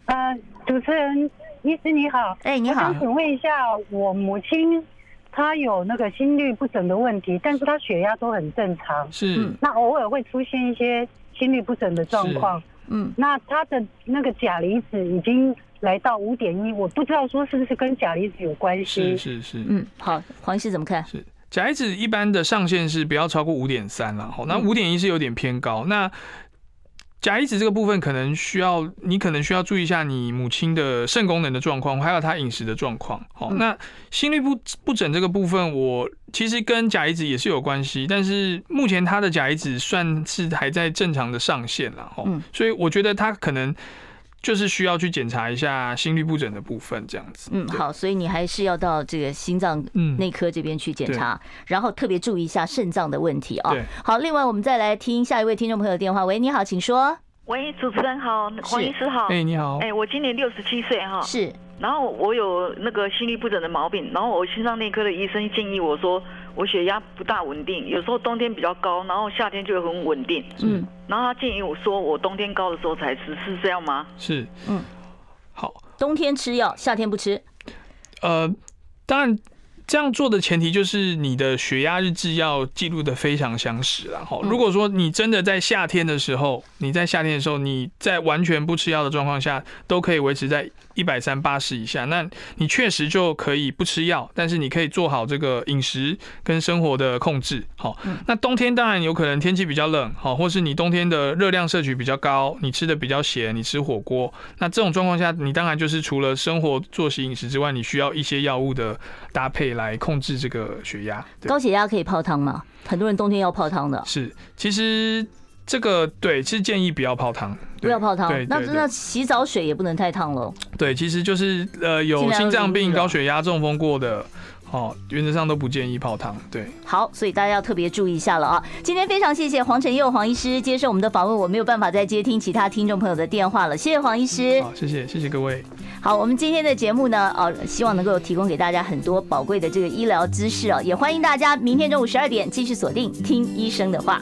呃，主持人，医师你好。哎，欸，你好。我想请问一下，我母亲她有那个心律不整的问题，但是她血压都很正常。是。嗯，那偶尔会出现一些心律不整的状况。嗯。那她的那个钾离子已经。来到五点一，我不知道说是不是跟钾离子有关系。是是是，嗯，好，黄医师怎么看？是钾离子一般的上限是不要超过五点三了，好，那五点一是有点偏高。那钾离子这个部分可能需要你可能需要注意一下你母亲的肾功能的状况，还有她饮食的状况。好，那心律不不整这个部分，我其实跟钾离子也是有关系，但是目前她的钾离子算是还在正常的上限啦，所以我觉得她可能就是需要去检查一下心律不整的部分，这样子。嗯，好，所以你还是要到这个心脏内科这边去检查，嗯，然后特别注意一下肾脏的问题啊，哦。好，另外我们再来听下一位听众朋友的电话。喂，你好，请说。喂，主持人好，黄医师好。哎，欸，你好。哎，欸，我今年六十七岁哈。是。然后我有那个心律不整的毛病，然后我心脏内科的医生建议我说，我血压不大稳定，有时候冬天比较高，然后夏天就很稳定。嗯，然后他建议我说，我冬天高的时候才吃，是这样吗？是，嗯，好，冬天吃药，夏天不吃。呃，当然这样做的前提就是你的血压日志要记录的非常详实啦。如果说你真的在夏天的时候，你在夏天的时候，你在完全不吃药的状况下，都可以维持在一百三十八十以下，那你确实就可以不吃药，但是你可以做好这个饮食跟生活的控制。好，那冬天当然有可能天气比较冷，好，或是你冬天的热量摄取比较高，你吃的比较咸，你吃火锅，那这种状况下，你当然就是除了生活作息饮食之外，你需要一些药物的搭配来控制这个血压。高血压可以泡汤吗？很多人冬天要泡汤的。是，其实这个对，其实建议不要泡汤，不要泡汤。那那洗澡水也不能太烫了。对，其实就是呃有心脏病、高血压、中风过的，哦，原则上都不建议泡汤。对，好，所以大家要特别注意一下了啊！今天非常谢谢黄承佑黄医师接受我们的访问，我没有办法再接听其他听众朋友的电话了，谢谢黄医师。嗯，好，谢谢，谢谢各位。好，我们今天的节目呢，呃、希望能够提供给大家很多宝贵的这个医疗知识啊，也欢迎大家明天中午十二点继续锁定《听医生的话》。